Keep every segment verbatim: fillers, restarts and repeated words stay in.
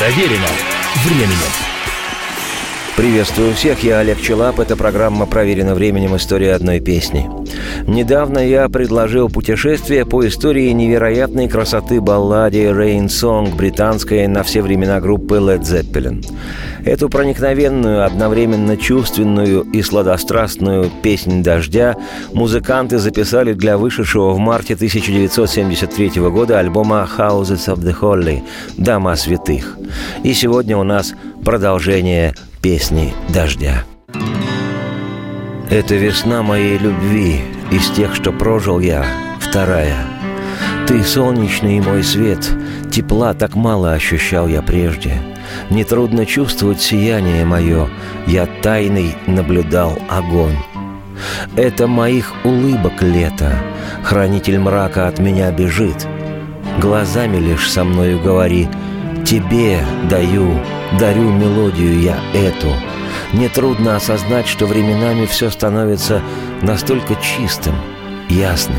Проверено временем. Приветствую всех, я Олег Чилап. Это программа «Проверено временем. История одной песни». Недавно я предложил путешествие по истории невероятной красоты балладе «Rain Song» британской на все времена группы Led Zeppelin. Эту проникновенную, одновременно чувственную и сладострастную «Песнь дождя» музыканты записали для вышедшего в марте тысяча девятьсот семьдесят третьего года альбома «Houses of the Holy» «Дома святых». И сегодня у нас продолжение «Песни дождя». Это весна моей любви, из тех, что прожил я, вторая. Ты солнечный мой свет, тепла так мало ощущал я прежде. Нетрудно чувствовать сияние мое, я тайный наблюдал огонь. Это моих улыбок лето, хранитель мрака от меня бежит. Глазами лишь со мною говори, тебе даю, дарю мелодию я эту. Нетрудно осознать, что временами все становится настолько чистым, ясным.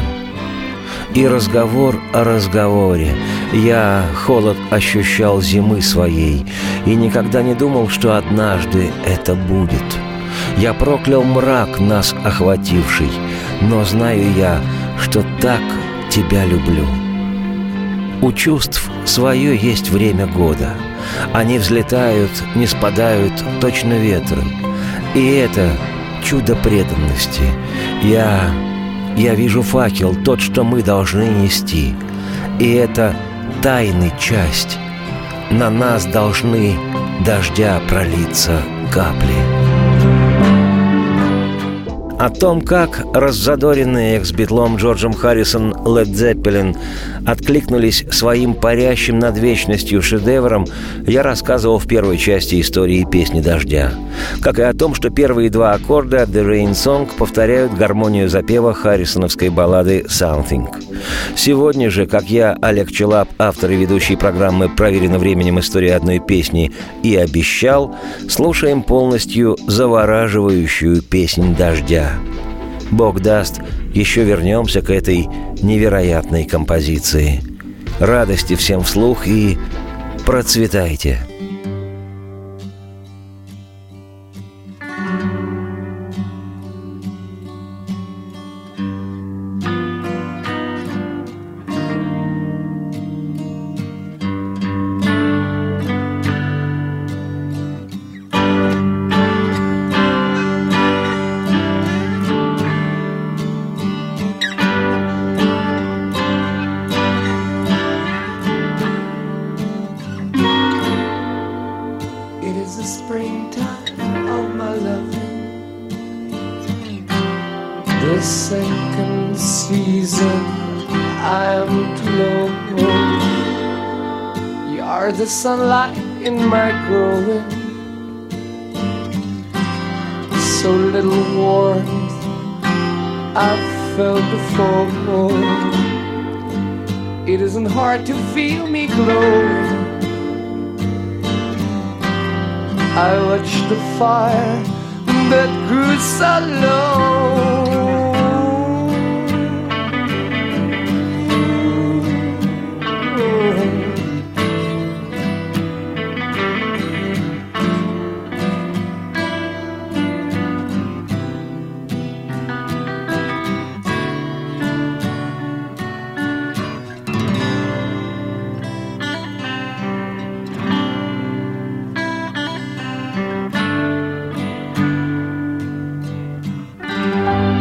И разговор о разговоре. Я холод ощущал зимы своей и никогда не думал, что однажды это будет. Я проклял мрак, нас охвативший, но знаю я, что так тебя люблю. У чувств свое есть время года. Они взлетают, не спадают, точно ветром. И это чудо преданности. Я... я вижу факел, тот, что мы должны нести. И это тайны часть. На нас должны дождя пролиться капли. О том, как раззадоренные экс-битлом Джорджем Харрисон Led Zeppelin откликнулись своим парящим над вечностью шедевром, я рассказывал в первой части истории «Песни дождя». Как и о том, что первые два аккорда «The Rain Song» повторяют гармонию запева харрисоновской баллады «Something». Сегодня же, как я, Олег Чилап, автор и ведущий программы «Проверено временем. История одной песни» и обещал, слушаем полностью завораживающую «Песнь дождя». Бог даст, еще вернемся к этой невероятной композиции. Радости всем вслух и процветайте! The second season I'm glowing. You are the sunlight in my growing. So little warmth I've felt before. It isn't hard to feel me glowing. I watch the fire that grew so low. Thank you.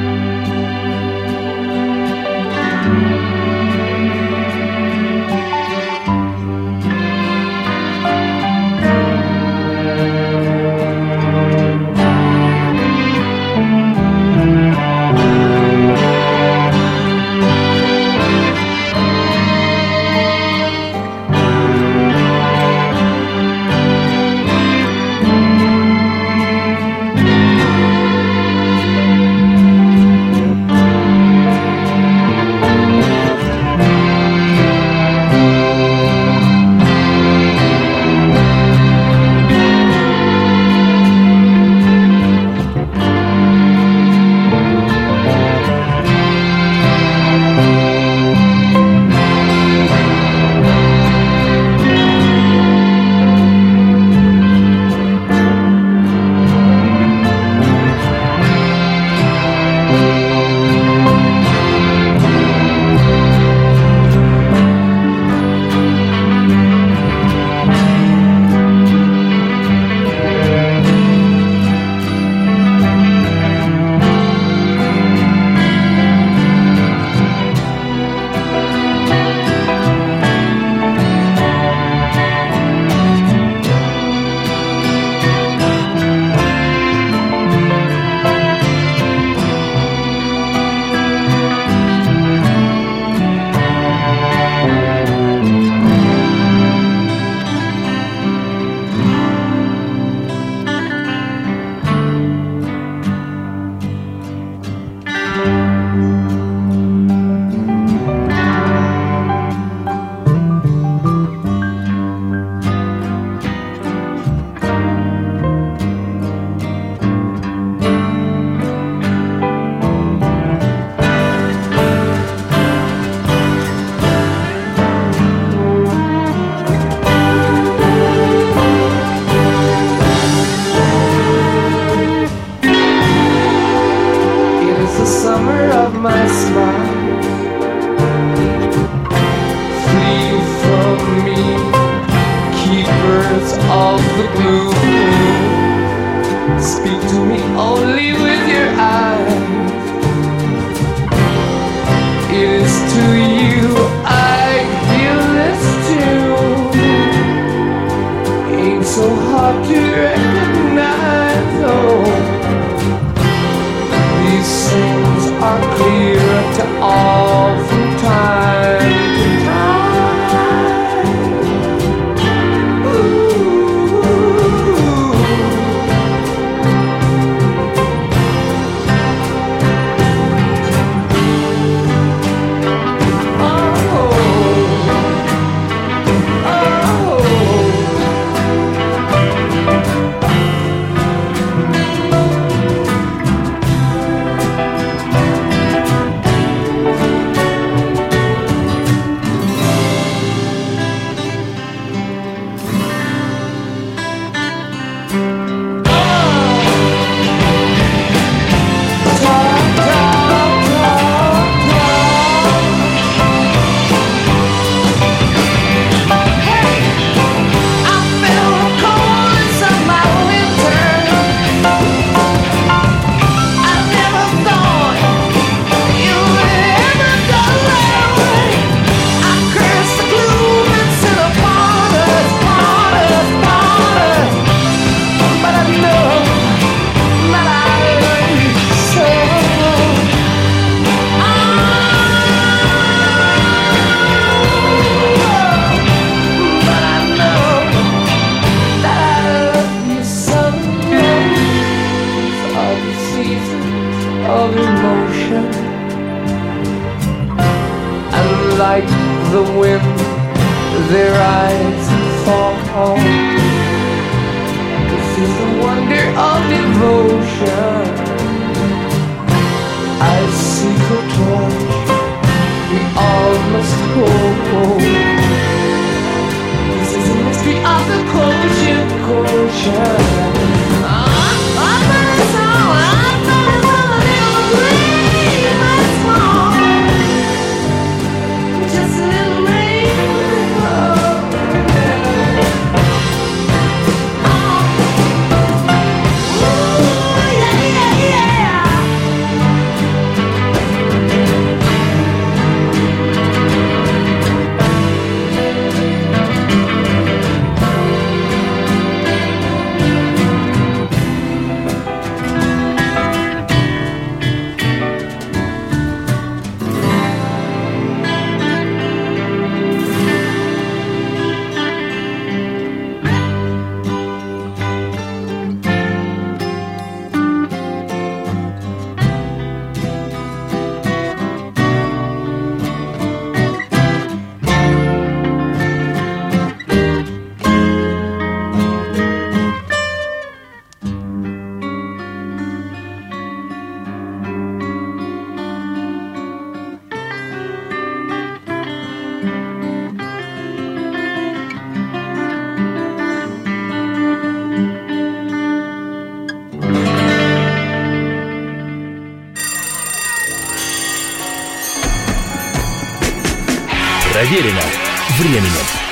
like the wind, their eyes fall home. This is the wonder of devotion. I seek a torch we all must hold. This is the mystery of the quotient, quotient. Oh, I'm burning so, I'm burning so, a little rain, but small, just a little rain, oh, oh, ooh, yeah, yeah, Проверено временем.